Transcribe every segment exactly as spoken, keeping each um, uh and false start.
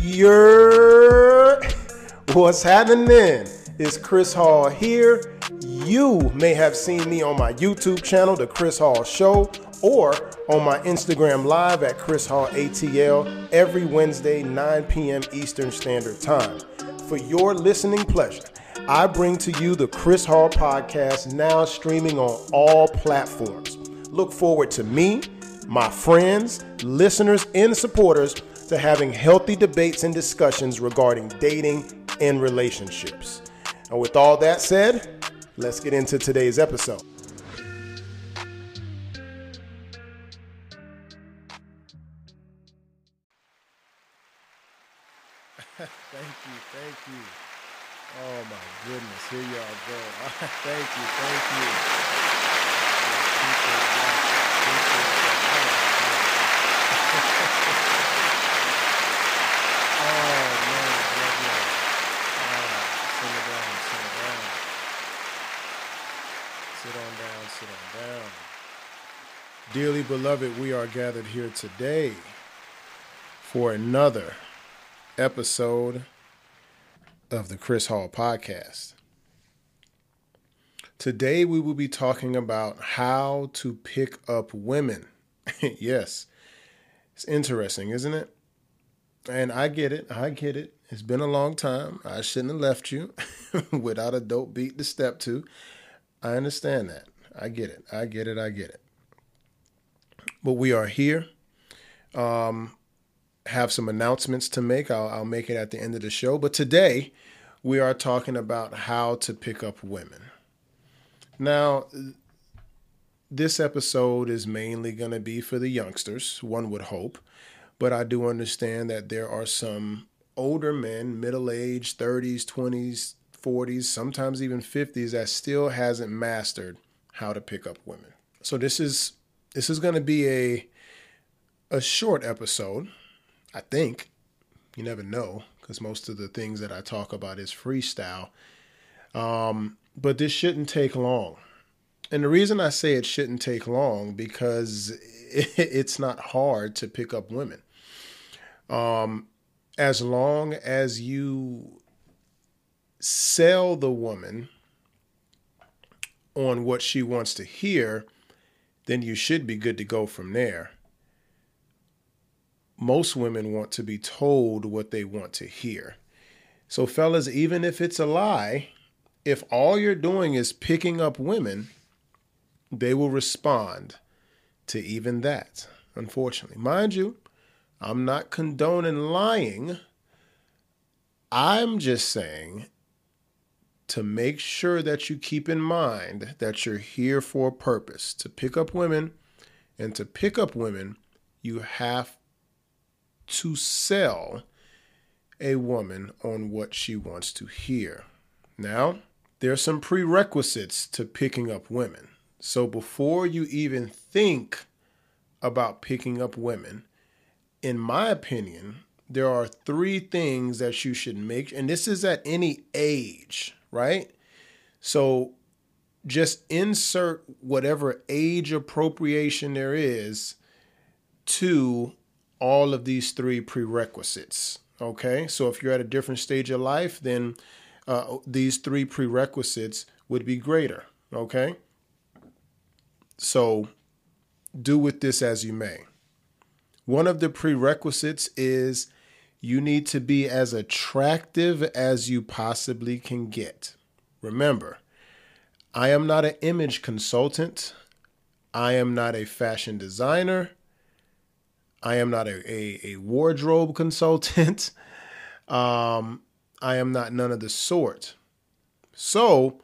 You're... What's happening? It's Chris Hall here. You may have seen me on my YouTube channel, The Chris Hall Show, or on my Instagram Live at Chris Hall A T L every Wednesday, nine p.m. Eastern Standard Time. For your listening pleasure, I bring to you The Chris Hall Podcast, now streaming on all platforms. Look forward to me, my friends, listeners, and supporters to having healthy debates and discussions regarding dating and relationships. And with all that said, let's get into today's episode. Thank you, thank you. Oh my goodness, here y'all go. Thank you, thank you. Oh man, love y'all. Alright, sit down, sit down. Sit on down, sit on down. Dearly beloved, we are gathered here today for another episode of the Chris Hall Podcast. Today we will be talking about how to pick up women. Yes, it's interesting, isn't it? And I get it. I get it. It's been a long time. I shouldn't have left you without a dope beat to step to. I understand that. I get it. I get it. I get it. But we are here. Um... have some announcements to make. I'll, I'll make it at the end of the show. But today we are talking about how to pick up women. Now, this episode is mainly going to be for the youngsters, one would hope. But I do understand that there are some older men, middle-aged, thirties, twenties, forties, sometimes even fifties, that still hasn't mastered how to pick up women. So this is this is going to be a a short episode. I think, you never know, because most of the things that I talk about is freestyle. Um, but this shouldn't take long. And the reason I say it shouldn't take long, because it, it's not hard to pick up women. Um, as long as you sell the woman on what she wants to hear, then you should be good to go from there. Most women want to be told what they want to hear. So fellas, even if it's a lie, if all you're doing is picking up women, they will respond to even that, unfortunately. Mind you, I'm not condoning lying. I'm just saying to make sure that you keep in mind that you're here for a purpose, to pick up women. And to pick up women, you have to sell a woman on what she wants to hear. Now, there are some prerequisites to picking up women. So before you even think about picking up women, in my opinion, there are three things that you should make. And this is at any age, right? So just insert whatever age appropriation there is to all of these three prerequisites, okay? So if you're at a different stage of life, then uh, these three prerequisites would be greater, okay? So do with this as you may. One of the prerequisites is you need to be as attractive as you possibly can get. Remember, I am not an image consultant. I am not a fashion designer. I am not a, a, a wardrobe consultant. um, I am not none of the sort. So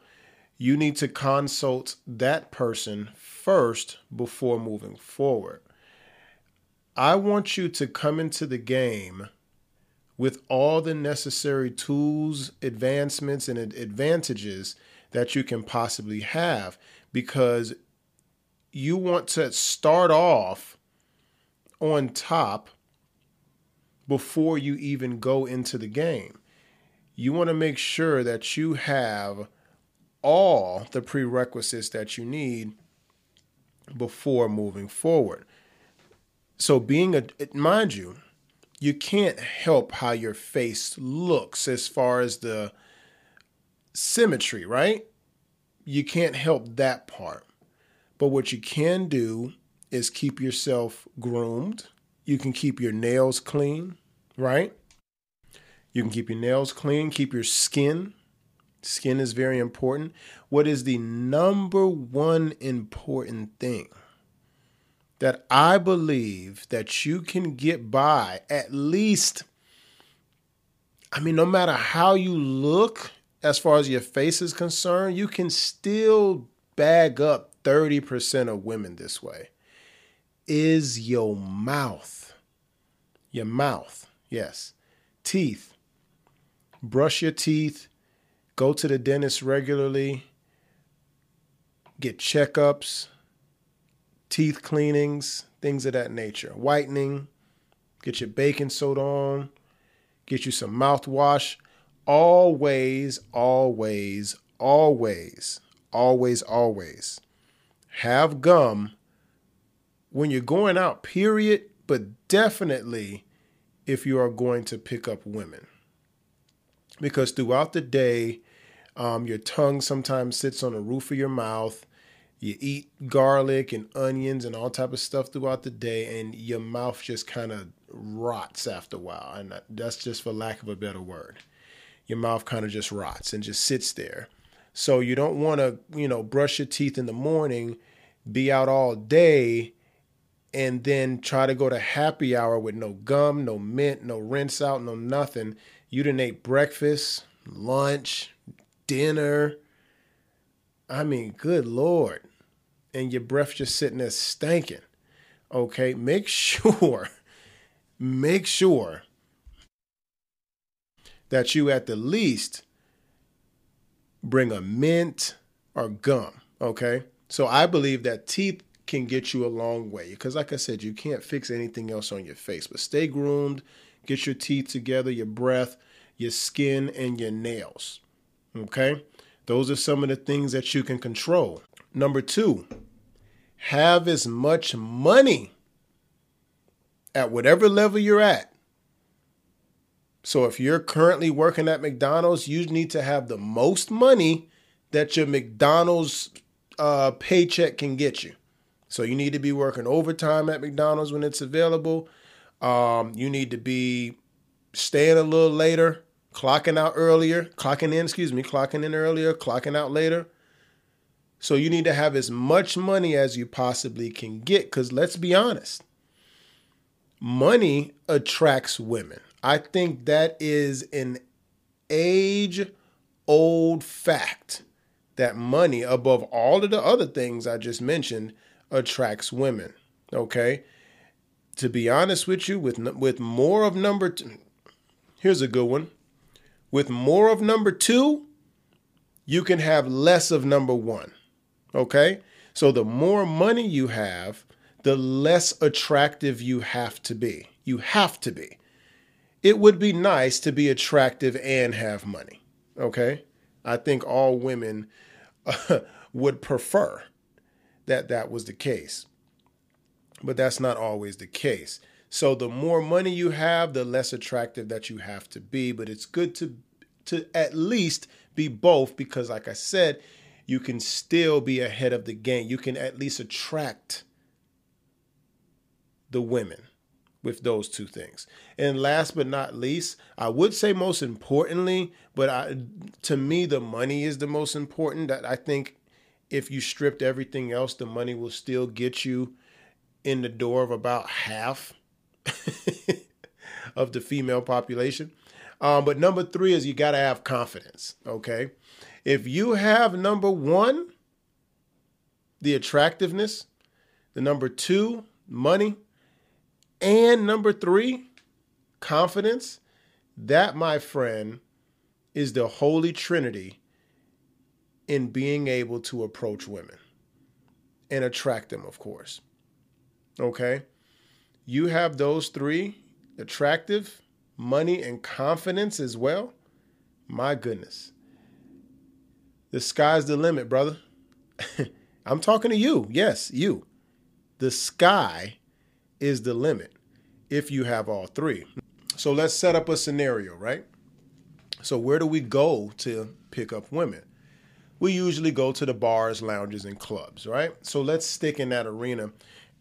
you need to consult that person first before moving forward. I want you to come into the game with all the necessary tools, advancements, and advantages that you can possibly have, because you want to start off on top before you even go into the game. You want to make sure that you have all the prerequisites that you need before moving forward. So being a, mind you, you can't help how your face looks as far as the symmetry, right? You can't help that part. But what you can do is keep yourself groomed. You can keep your nails clean, right? You can keep your nails clean, keep your skin. Skin is very important. What is the number one important thing that I believe that you can get by, at least, I mean, no matter how you look, as far as your face is concerned, you can still bag up thirty percent of women this way, is your mouth. Your mouth, yes. Teeth. Brush your teeth. Go to the dentist regularly. Get checkups. Teeth cleanings, things of that nature. Whitening, get your baking soda on, get you some mouthwash. Always, always, always, always, always have gum when you're going out, period, but definitely if you are going to pick up women. Because throughout the day, um, your tongue sometimes sits on the roof of your mouth. You eat garlic and onions and all type of stuff throughout the day, and your mouth just kind of rots after a while. And that's just for lack of a better word. Your mouth kind of just rots and just sits there. So you don't want to, you know, brush your teeth in the morning, be out all day, and then try to go to happy hour with no gum, no mint, no rinse out, no nothing. You didn't eat breakfast, lunch, dinner. I mean, good Lord. And your breath just sitting there stinking. Okay, make sure, make sure that you at the least bring a mint or gum, okay? So I believe that teeth can get you a long way because, like I said, you can't fix anything else on your face. But stay groomed, get your teeth together, your breath, your skin, and your nails, okay? Those are some of the things that you can control. Number two, have as much money at whatever level you're at. So if you're currently working at McDonald's, you need to have the most money that your McDonald's uh, paycheck can get you. So you need to be working overtime at McDonald's when it's available. Um, you need to be staying a little later. Clocking out earlier, clocking in, excuse me, clocking in earlier, clocking out later. So you need to have as much money as you possibly can get because let's be honest, money attracts women. I think that is an age-old fact that money, above all of the other things I just mentioned, attracts women, okay? To be honest with you, with, with more of number two, here's a good one. With more of number two, you can have less of number one, okay? So the more money you have, the less attractive you have to be. You have to be. It would be nice to be attractive and have money, okay? I think all women uh, would prefer that that was the case. But that's not always the case. So the more money you have, the less attractive that you have to be. But it's good to to at least be both because, like I said, you can still be ahead of the game. You can at least attract the women with those two things. And last but not least, I would say most importantly, but I, to me, the money is the most important. I think if you stripped everything else, the money will still get you in the door of about half of the female population. Um, but number three is you got to have confidence. Okay. If you have number one, the attractiveness, the number two, money, and number three, confidence, that, my friend, is the holy trinity in being able to approach women and attract them, of course. Okay. You have those three, attractive, money, and confidence as well. My goodness. The sky's the limit, brother. I'm talking to you. Yes, you. The sky is the limit if you have all three. So let's set up a scenario, right? So where do we go to pick up women? We usually go to the bars, lounges, and clubs, right? So let's stick in that arena.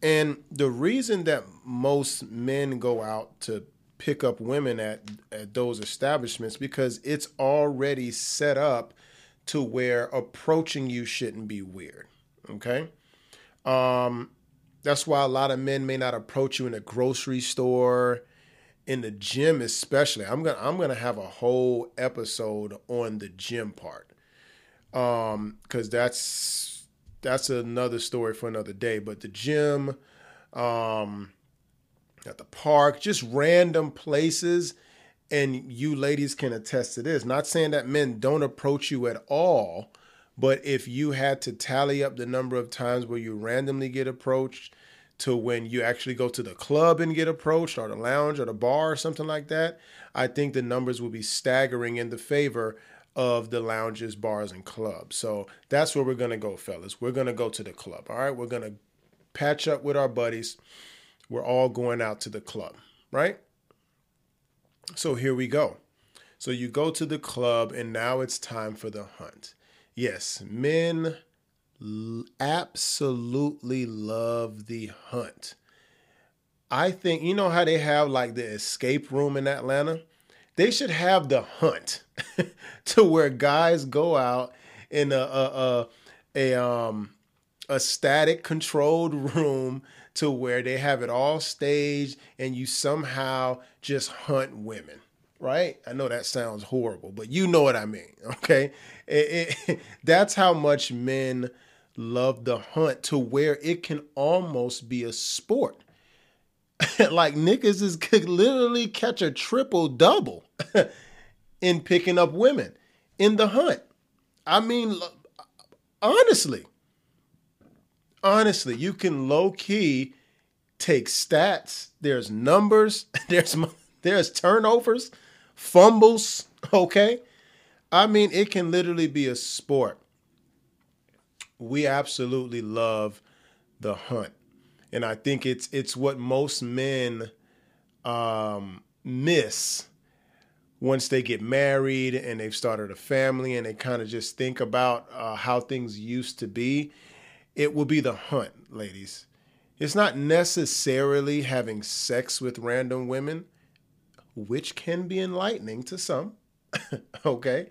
And the reason that most men go out to pick up women at, at those establishments, because it's already set up to where approaching you shouldn't be weird, okay? Um, that's why a lot of men may not approach you in a grocery store, in the gym especially. I'm gonna I'm gonna have a whole episode on the gym part, um, because that's that's another story for another day. But the gym, um, at the park, just random places, and you ladies can attest to this. Not saying that men don't approach you at all, but if you had to tally up the number of times where you randomly get approached to when you actually go to the club and get approached, or the lounge or the bar or something like that, I think the numbers will be staggering in the favor of the lounges, bars, and clubs. So that's where we're going to go, fellas. We're going to go to the club. All right. We're going to patch up with our buddies. We're all going out to the club, right? So here we go. So you go to the club, and now it's time for the hunt. Yes, men l- absolutely love the hunt. I think, you know how they have like the escape room in Atlanta? They should have the hunt to where guys go out in a a, a, a, um, a static controlled room to where they have it all staged and you somehow just hunt women. Right? I know that sounds horrible, but you know what I mean. Okay. It, it, that's how much men love the hunt, to where it can almost be a sport. Like niggas is could literally catch a triple double in picking up women in the hunt. I mean, honestly, honestly, you can low key take stats. There's numbers. There's, there's turnovers. Fumbles, okay? I mean, it can literally be a sport. We absolutely love the hunt. And I think it's it's what most men um, miss once they get married and they've started a family and they kind of just think about uh, how things used to be. It will be the hunt, ladies. It's not necessarily having sex with random women, which can be enlightening to some, okay?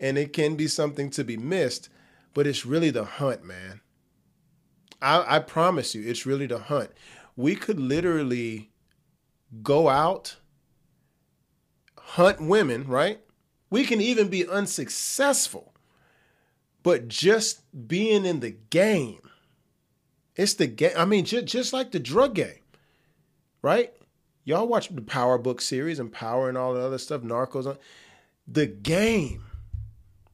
And it can be something to be missed, but it's really the hunt, man. I, I promise you, it's really the hunt. We could literally go out, hunt women, right? We can even be unsuccessful, but just being in the game, it's the game. I mean, just, just like the drug game, right? Y'all watch the Power book series and Power and all the other stuff, Narcos. The game,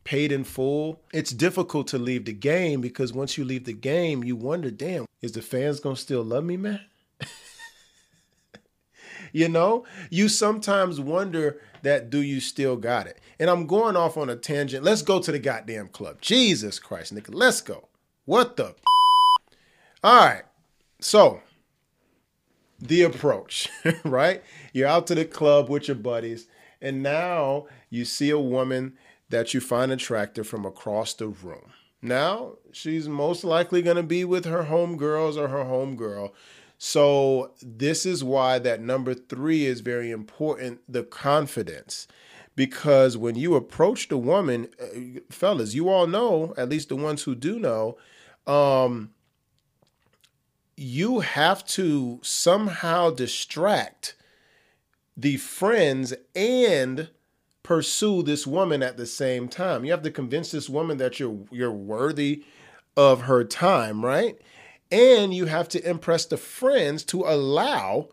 Paid in Full. It's difficult to leave the game, because once you leave the game, you wonder, damn, is the fans going to still love me, man? You know, you sometimes wonder that, do you still got it? And I'm going off on a tangent. Let's go to the goddamn club. Jesus Christ, nigga, let's go. What the? All right. So, the approach, right? You're out to the club with your buddies, and now you see a woman that you find attractive from across the room. Now, she's most likely going to be with her homegirls or her homegirl. So this is why that number three is very important, the confidence. Because when you approach the woman, fellas, you all know, at least the ones who do know, um, you have to somehow distract the friends and pursue this woman at the same time. You have to convince this woman that you're you're worthy of her time, right? And you have to impress the friends to allow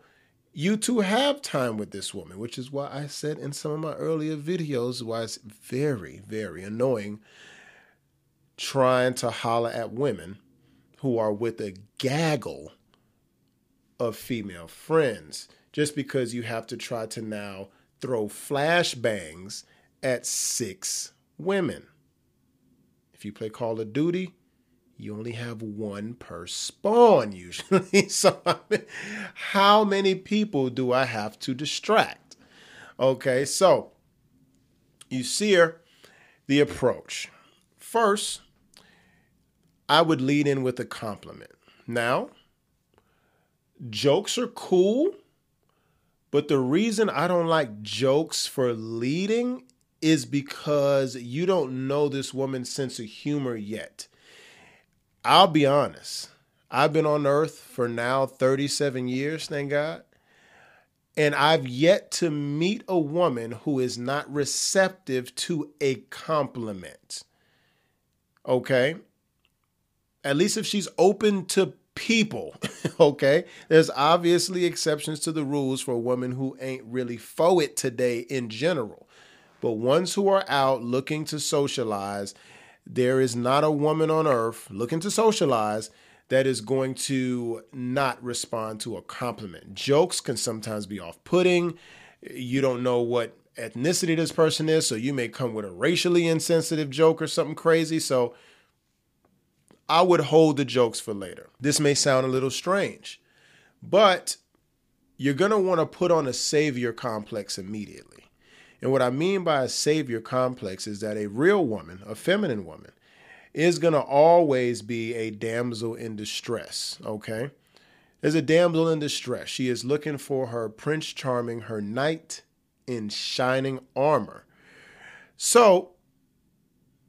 you to have time with this woman, which is why I said in some of my earlier videos why it's very, very annoying trying to holler at women who are with a gaggle of female friends, just because you have to try to now throw flashbangs at six women. If you play Call of Duty, you only have one per spawn usually. So I mean, how many people do I have to distract? Okay, so you see here the approach. First, I would lead in with a compliment. Now, jokes are cool, but the reason I don't like jokes for leading is because you don't know this woman's sense of humor yet. I'll be honest. I've been on earth for now thirty-seven years, thank God. And I've yet to meet a woman who is not receptive to a compliment. Okay? At least if she's open to people, okay? There's obviously exceptions to the rules for women who ain't really for it today in general. But ones who are out looking to socialize, there is not a woman on earth looking to socialize that is going to not respond to a compliment. Jokes can sometimes be off-putting. You don't know what ethnicity this person is, so you may come with a racially insensitive joke or something crazy. So I would hold the jokes for later. This may sound a little strange, but you're going to want to put on a savior complex immediately. And what I mean by a savior complex is that a real woman, a feminine woman, is going to always be a damsel in distress, okay? There's a damsel in distress. She is looking for her Prince Charming, her knight in shining armor. So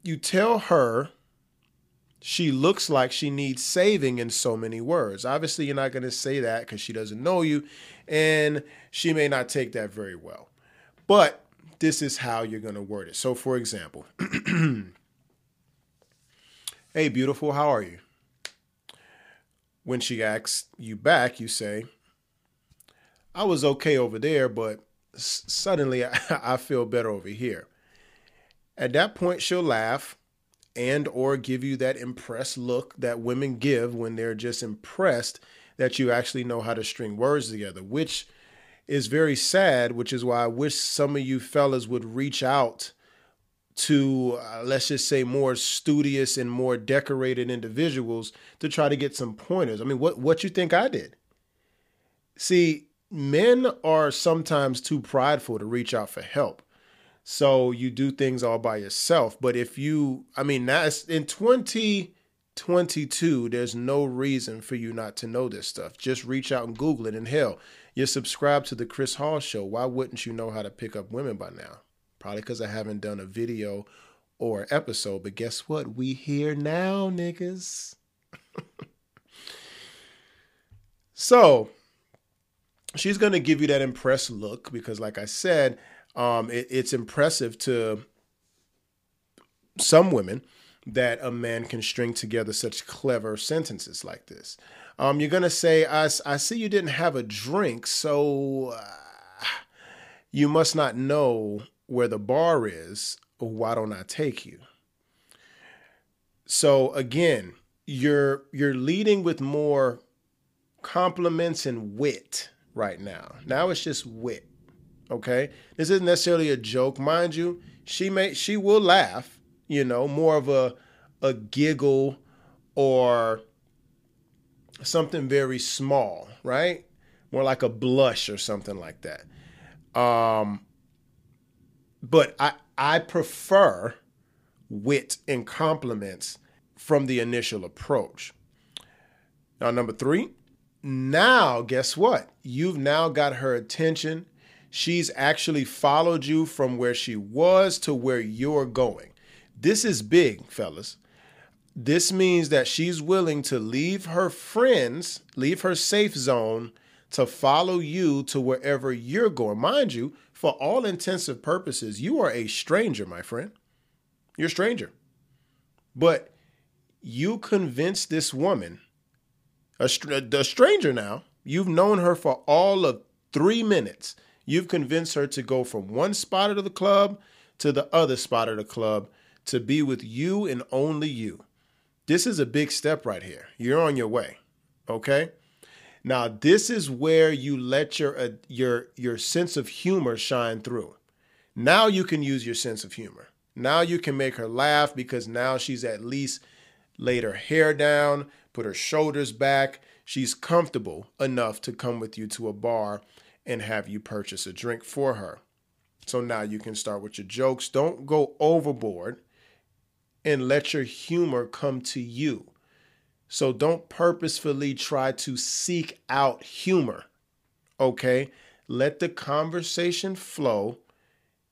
you tell her she looks like she needs saving in so many words. Obviously, you're not going to say that because she doesn't know you, and she may not take that very well. But this is how you're going to word it. So, for example, hey, beautiful, how are you? When she asks you back, you say, I was okay over there, but s- suddenly I-, I feel better over here. At that point, she'll laugh and or give you that impressed look that women give when they're just impressed that you actually know how to string words together, which is very sad, which is why I wish some of you fellas would reach out to, uh, let's just say, more studious and more decorated individuals to try to get some pointers. I mean, what what you think I did? See, men are sometimes too prideful to reach out for help. So you do things all by yourself. But if you, I mean, now it's in twenty twenty-two, there's no reason for you not to know this stuff. Just reach out and Google it. And hell, you're subscribed to The Chris Hall Show. Why wouldn't you know how to pick up women by now? Probably because I haven't done a video or episode, but guess what? We here now, niggas. So she's going to give you that impressed look because, like I said, um, it, it's impressive to some women that a man can string together such clever sentences like this. Um, you're going to say, I, I see you didn't have a drink, so uh, you must not know where the bar is, why don't I take you? So again, you're you're leading with more compliments and wit right now. Now it's just wit, okay? This isn't necessarily a joke, mind you. She may she will laugh, you know, more of a a giggle or something very small, right? More like a blush or something like that. Um. But I, I prefer wit and compliments from the initial approach. Now, number three, now guess what? You've now got her attention. She's actually followed you from where she was to where you're going. This is big, fellas. This means that she's willing to leave her friends, leave her safe zone to follow you to wherever you're going. Mind you, for all intensive purposes, you are a stranger, my friend. You're a stranger. But you convinced this woman, a, str- a stranger now, you've known her for all of three minutes. You've convinced her to go from one spot of the club to the other spot of the club to be with you and only you. This is a big step right here. You're on your way, okay? Now, this is where you let your uh, your your sense of humor shine through. Now you can use your sense of humor. Now you can make her laugh because now she's at least laid her hair down, put her shoulders back. She's comfortable enough to come with you to a bar and have you purchase a drink for her. So now you can start with your jokes. Don't go overboard and let your humor come to you. So don't purposefully try to seek out humor, okay? Let the conversation flow,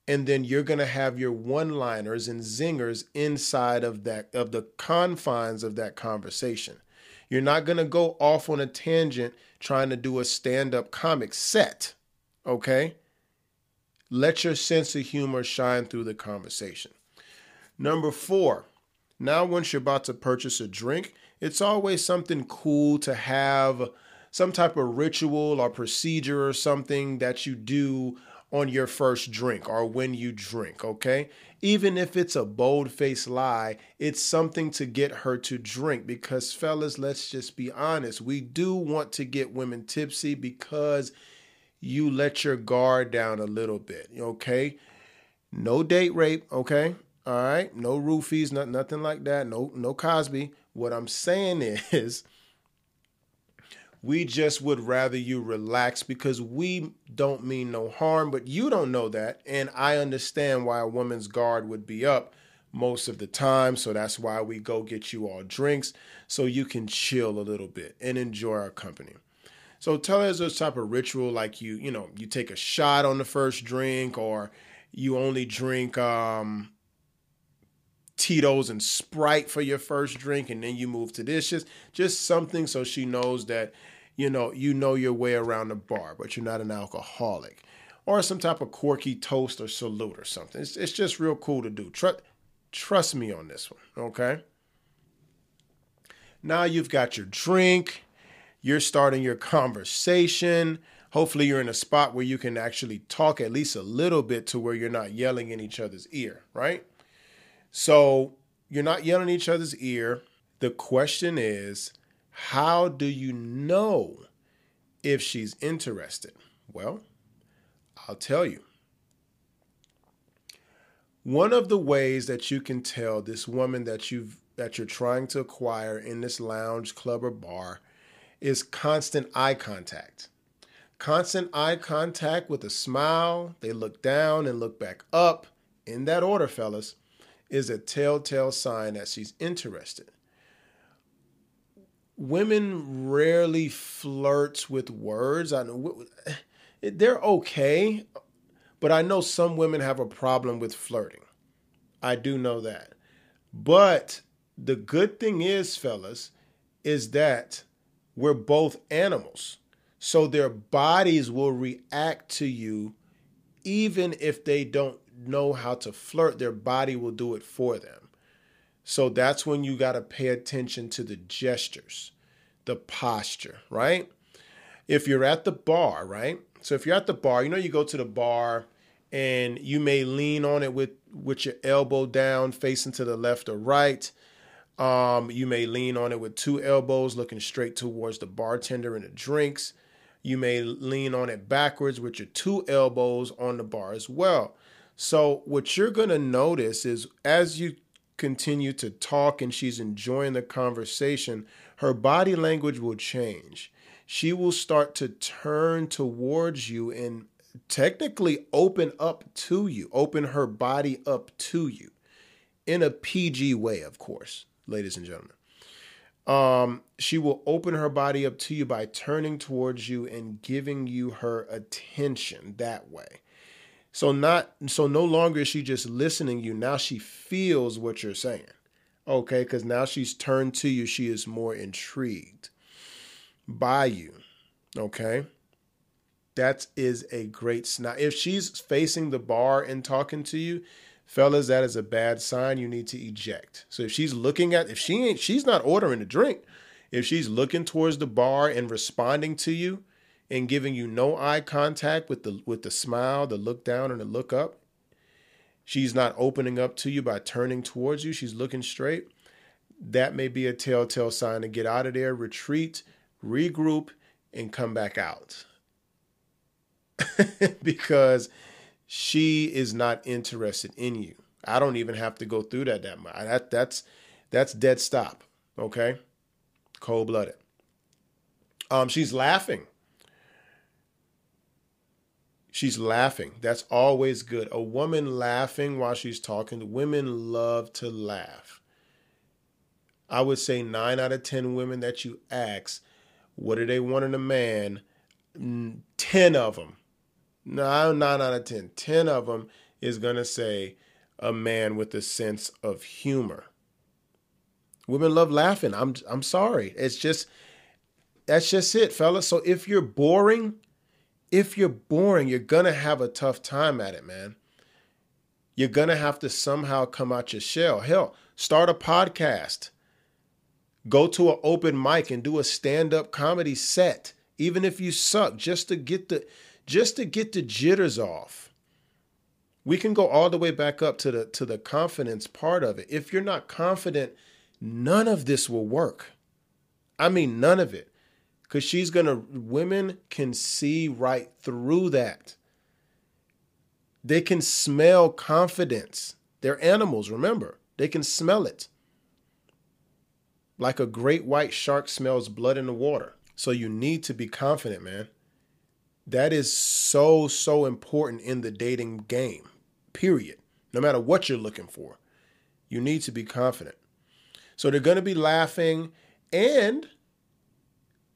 and then you're going to have your one-liners and zingers inside of that, of the confines of that conversation. You're not going to go off on a tangent trying to do a stand-up comic set, okay? Let your sense of humor shine through the conversation. Number four, now once you're about to purchase a drink, it's always something cool to have, some type of ritual or procedure or something that you do on your first drink or when you drink, okay? Even if it's a bold-faced lie, it's something to get her to drink because, fellas, let's just be honest. We do want to get women tipsy because you let your guard down a little bit, okay? No date rape, okay? All right? No roofies, not, nothing like that. No, no Cosby. What I'm saying is we just would rather you relax because we don't mean no harm, but you don't know that. And I understand why a woman's guard would be up most of the time. So that's why we go get you all drinks so you can chill a little bit and enjoy our company. So tell us this type of ritual, like you, you know, you take a shot on the first drink or you only drink, um, Tito's and Sprite for your first drink, and then you move to this. Just, just something so she knows that, you know, you know your way around the bar, but you're not an alcoholic. Or some type of quirky toast or salute or something. It's, it's just real cool to do. Trust, trust me on this one, okay? Now you've got your drink. You're starting your conversation. Hopefully you're in a spot where you can actually talk at least a little bit to where you're not yelling in each other's ear, right? So you're not yelling at each other's ear. The question is, how do you know if she's interested? Well, I'll tell you. One of the ways that you can tell this woman that you've that you're trying to acquire in this lounge, club, or bar is constant eye contact. Constant eye contact with a smile. They look down and look back up. In that order, fellas, is a telltale sign that she's interested. Women rarely flirt with words. I know they're okay, but I know some women have a problem with flirting. I do know that. But the good thing is, fellas, is that we're both animals. So their bodies will react to you even if they don't know how to flirt. Their body will do it for them. So that's when you got to pay attention to the gestures, the posture, right? If you're at the bar, right? So if you're at the bar, you know, you go to the bar and you may lean on it with, with your elbow down, facing to the left or right. Um, you may lean on it with two elbows, looking straight towards the bartender and the drinks. You may lean on it backwards with your two elbows on the bar as well. So what you're going to notice is as you continue to talk and she's enjoying the conversation, her body language will change. She will start to turn towards you and technically open up to you, open her body up to you in a P G way, of course, ladies and gentlemen. Um, she will open her body up to you by turning towards you and giving you her attention that way. So not so no longer is she just listening to you. Now she feels what you're saying, okay? Because now she's turned to you. She is more intrigued by you, okay? That is a great sign. If she's facing the bar and talking to you, fellas, that is a bad sign. You need to eject. So if she's looking at, if she ain't, she's not ordering a drink. If she's looking towards the bar and responding to you, and giving you no eye contact with the with the smile, the look down and the look up. She's not opening up to you by turning towards you. She's looking straight. That may be a telltale sign to get out of there, retreat, regroup, and come back out. Because she is not interested in you. I don't even have to go through that that much. That, that's, that's dead stop, okay? Cold-blooded. Um, she's laughing. She's laughing. That's always good. A woman laughing while she's talking. Women love to laugh. I would say nine out of ten women that you ask, what do they want in a man? ten of them. No, nine out of ten. ten of them is going to say a man with a sense of humor. Women love laughing. I'm I'm sorry. It's just, that's just it, fellas. So if you're boring, if you're boring, you're going to have a tough time at it, man. You're going to have to somehow come out your shell. Hell, start a podcast. Go to an open mic and do a stand-up comedy set, even if you suck, just to get the just to get the jitters off. We can go all the way back up to the to the confidence part of it. If you're not confident, none of this will work. I mean, none of it. Because she's going to, women can see right through that. They can smell confidence. They're animals, remember. They can smell it. Like a great white shark smells blood in the water. So you need to be confident, man. That is so, so important in the dating game, period. No matter what you're looking for, you need to be confident. So they're going to be laughing, and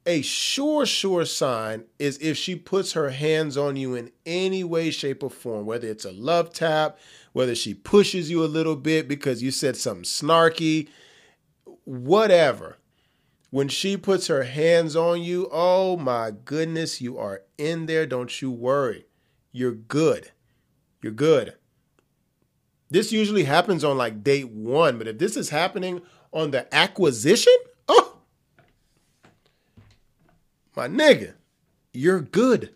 a sure, sure sign is if she puts her hands on you in any way, shape, or form, whether it's a love tap, whether she pushes you a little bit because you said something snarky, whatever. When she puts her hands on you, oh my goodness, you are in there. Don't you worry. You're good. You're good. This usually happens on like date one, but if this is happening on the acquisition, oh, my nigga, you're good.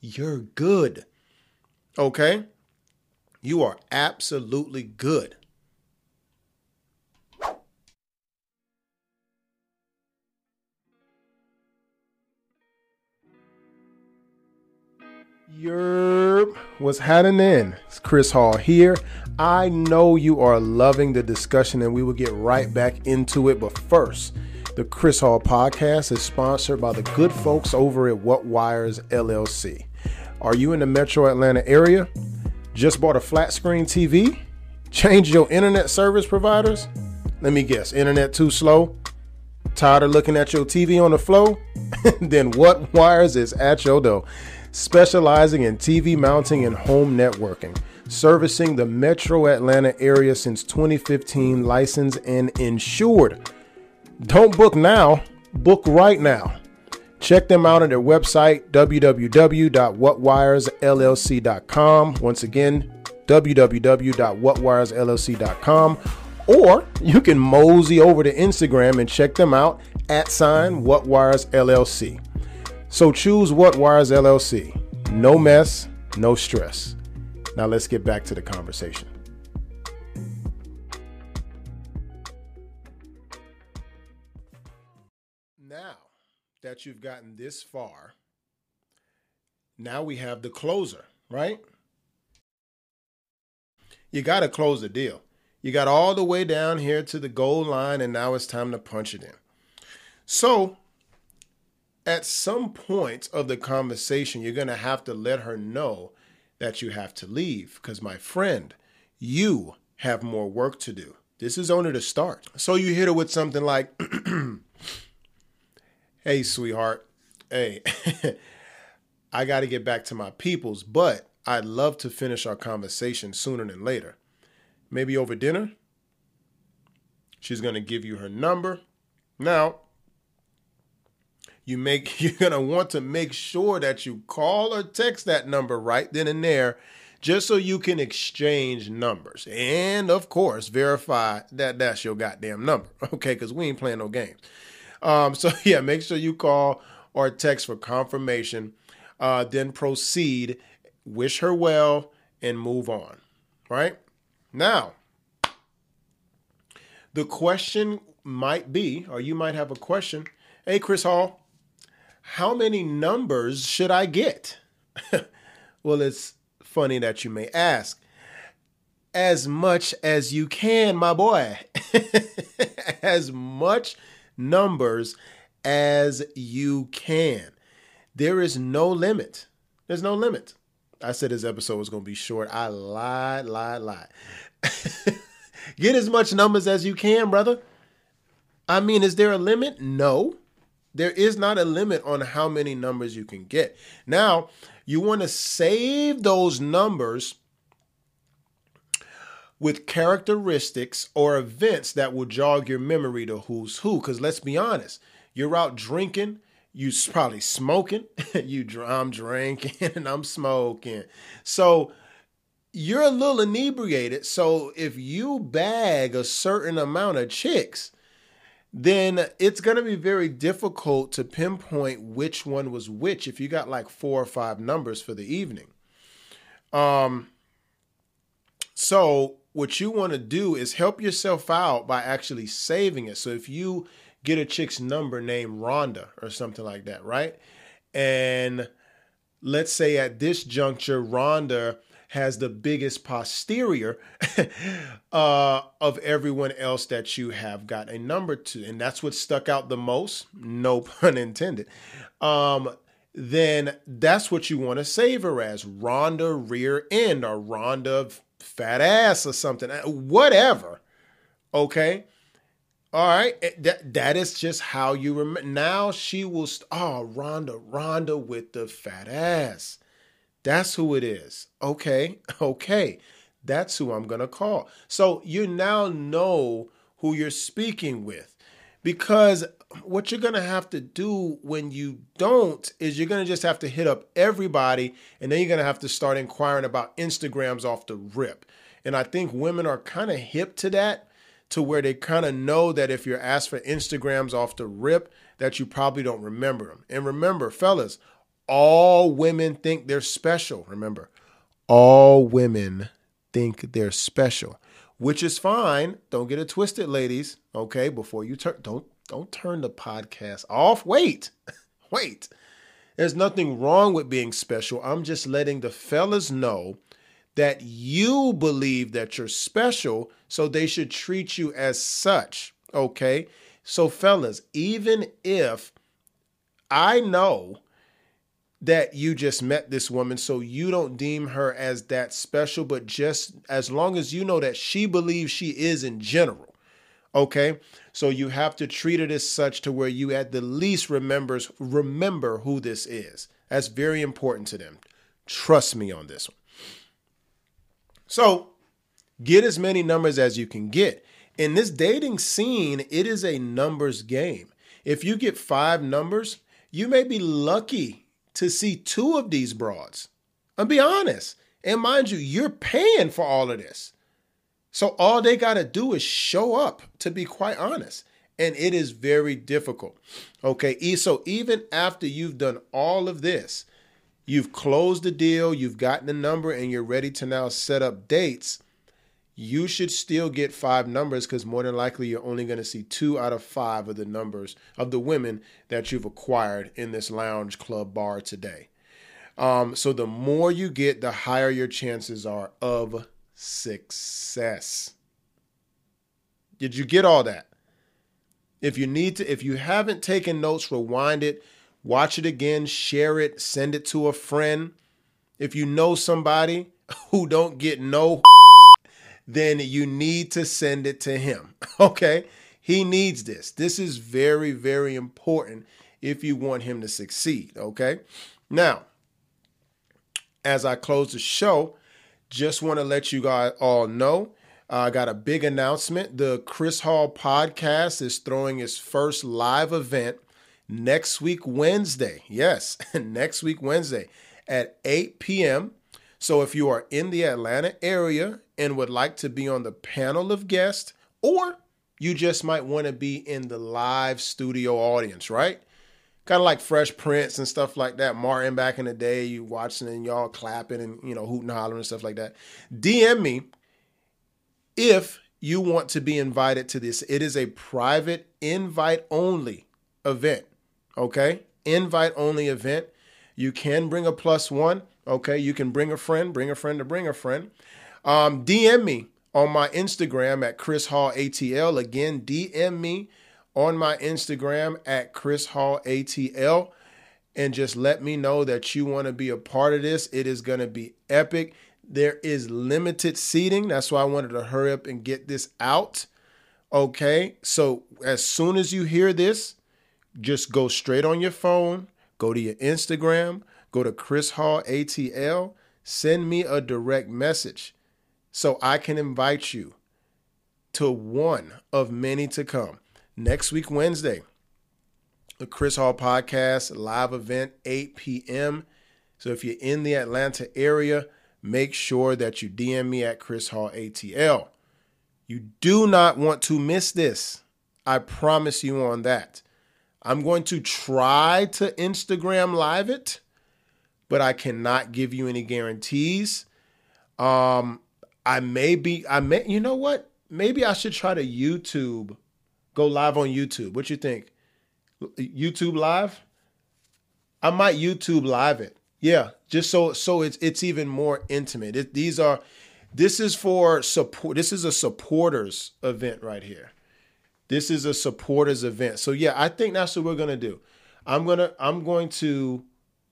You're good. Okay? You are absolutely good. Yerp, what's happening? It's Chris Hall here. I know you are loving the discussion, and we will get right back into it. But first, the Chris Hall Podcast is sponsored by the good folks over at What Wires, L L C. Are you in the metro Atlanta area? Just bought a flat screen T V? Changed your internet service providers? Let me guess, internet too slow? Tired of looking at your T V on the flow? Then What Wires is at your door. Specializing in T V mounting and home networking, servicing the metro Atlanta area since twenty fifteen, licensed and insured. Don't book now, book right now. Check them out on their website, w w w dot what wires l l c dot com. Once again, w w w dot what wires l l c dot com. Or you can mosey over to Instagram and check them out at sign whatwiresllc. So choose What Wires L L C. No mess, no stress. Now let's get back to the conversation. Now that you've gotten this far, now we have the closer, right? You got to close the deal. You got all the way down here to the goal line, and now it's time to punch it in. So at some point of the conversation, you're going to have to let her know that you have to leave because, my friend, you have more work to do. This is only the start. So you hit her with something like, hey, sweetheart, hey, I got to get back to my peoples, but I'd love to finish our conversation sooner than later. Maybe over dinner. She's going to give you her number. Now, You make, you're going to want to make sure that you call or text that number right then and there just so you can exchange numbers. And, of course, verify that that's your goddamn number, okay, because we ain't playing no games. Um, so, yeah, make sure you call or text for confirmation, uh, then proceed, wish her well, and move on, right? Now, the question might be, or you might have a question, hey, Chris Hall, how many numbers should I get? Well, it's funny that you may ask. As much as you can, my boy. As much numbers as you can. There is no limit. There's no limit. I said this episode was going to be short. I lied, lied, lied. Get as much numbers as you can, brother. I mean, is there a limit? No, there is not a limit on how many numbers you can get. Now, you want to save those numbers with characteristics or events that will jog your memory to who's who. Because let's be honest, you're out drinking, you probably smoking, you I'm drinking and I'm smoking. So you're a little inebriated. So if you bag a certain amount of chicks, then it's going to be very difficult to pinpoint which one was which if you got like four or five numbers for the evening. Um. So what you want to do is help yourself out by actually saving it. So if you get a chick's number named Rhonda or something like that, right? And let's say at this juncture, Rhonda has the biggest posterior uh, of everyone else that you have got a number to. And that's what stuck out the most, no pun intended. Um, then that's what you want to save her as, Rhonda rear end or Rhonda fat ass or something, whatever. Okay. All right. That, that is just how you remember. Now she will, st- oh, Rhonda, Rhonda with the fat ass. That's who it is. Okay. Okay. That's who I'm going to call. So you now know who you're speaking with, because what you're going to have to do when you don't is you're going to just have to hit up everybody, and then you're going to have to start inquiring about Instagrams off the rip. And I think women are kind of hip to that, to where they kind of know that if you're asked for Instagrams off the rip, that you probably don't remember them. And remember, fellas, all women think they're special. Remember, all women think they're special, which is fine. Don't get it twisted, ladies. Okay, before you turn, don't, Don't turn the podcast off. Wait, wait. There's nothing wrong with being special. I'm just letting the fellas know that you believe that you're special, so they should treat you as such, okay? So fellas, even if I know that you just met this woman, so you don't deem her as that special, but just as long as you know that she believes she is in general, okay? So you have to treat it as such to where you at the least remembers, remember who this is. That's very important to them. Trust me on this one. So get as many numbers as you can get. In this dating scene, it is a numbers game. If you get five numbers, you may be lucky to see two of these broads. I'll be honest. And mind you, you're paying for all of this. So all they got to do is show up, to be quite honest. And it is very difficult. Okay, so even after you've done all of this, you've closed the deal, you've gotten the number, and you're ready to now set up dates, you should still get five numbers, because more than likely you're only going to see two out of five of the numbers of the women that you've acquired in this lounge, club, bar today. Um, so the more you get, the higher your chances are of success. Did you get all that? If you need to, if you haven't taken notes, rewind it, watch it again, share it, send it to a friend. If you know somebody who don't get no, then you need to send it to him. Okay? He needs this. This is very, very important if you want him to succeed. Okay? Now, as I close the show, just want to let you guys all know, I uh, got a big announcement. The Chris Hall Podcast is throwing its first live event next week, Wednesday. Yes, next week, Wednesday at eight p.m. So if you are in the Atlanta area and would like to be on the panel of guests, or you just might want to be in the live studio audience, right? Kind of like Fresh Prince and stuff like that. Martin back in the day, you watching and y'all clapping and, you know, hooting, hollering and stuff like that. D M me if you want to be invited to this. It is a private invite only event. Okay. Invite only event. You can bring a plus one. Okay. You can bring a friend, bring a friend to bring a friend. Um, D M me on my Instagram at Chris Hall A T L. Again, D M me on my Instagram at Chris Hall A T L, and just let me know that you want to be a part of this. It is going to be epic. There is limited seating. That's why I wanted to hurry up and get this out. Okay, so as soon as you hear this, just go straight on your phone, go to your Instagram, go to Chris Hall A T L, send me a direct message so I can invite you to one of many to come. Next week, Wednesday, the Chris Hall Podcast live event, eight p.m. So if you're in the Atlanta area, make sure that you D M me at Chris Hall A T L. You do not want to miss this. I promise you on that. I'm going to try to Instagram live it, but I cannot give you any guarantees. Um, I may be, I may, you know what? Maybe I should try to YouTube, go live on YouTube. What you think? YouTube live? I might YouTube live it. Yeah, just so so it's it's even more intimate. It, these are, this is for support. This is a supporters event right here. This is a supporters event. So yeah, I think that's what we're gonna do. I'm gonna I'm going to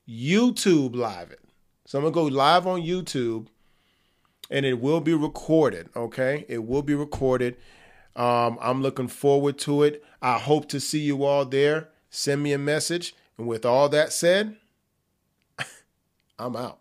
YouTube live it. So I'm gonna go live on YouTube, and it will be recorded. Okay, it will be recorded. Um, I'm looking forward to it. I hope to see you all there. Send me a message. And with all that said, I'm out.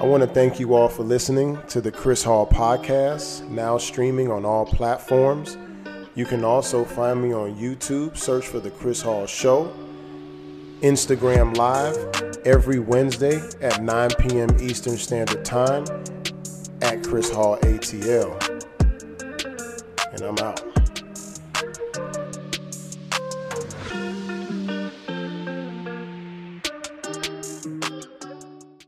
I want to thank you all for listening to the Chris Hall Podcast, now streaming on all platforms. You can also find me on YouTube, search for The Chris Hall Show, Instagram Live, every Wednesday at nine p.m. Eastern Standard Time, at Chris Hall A T L. And I'm out.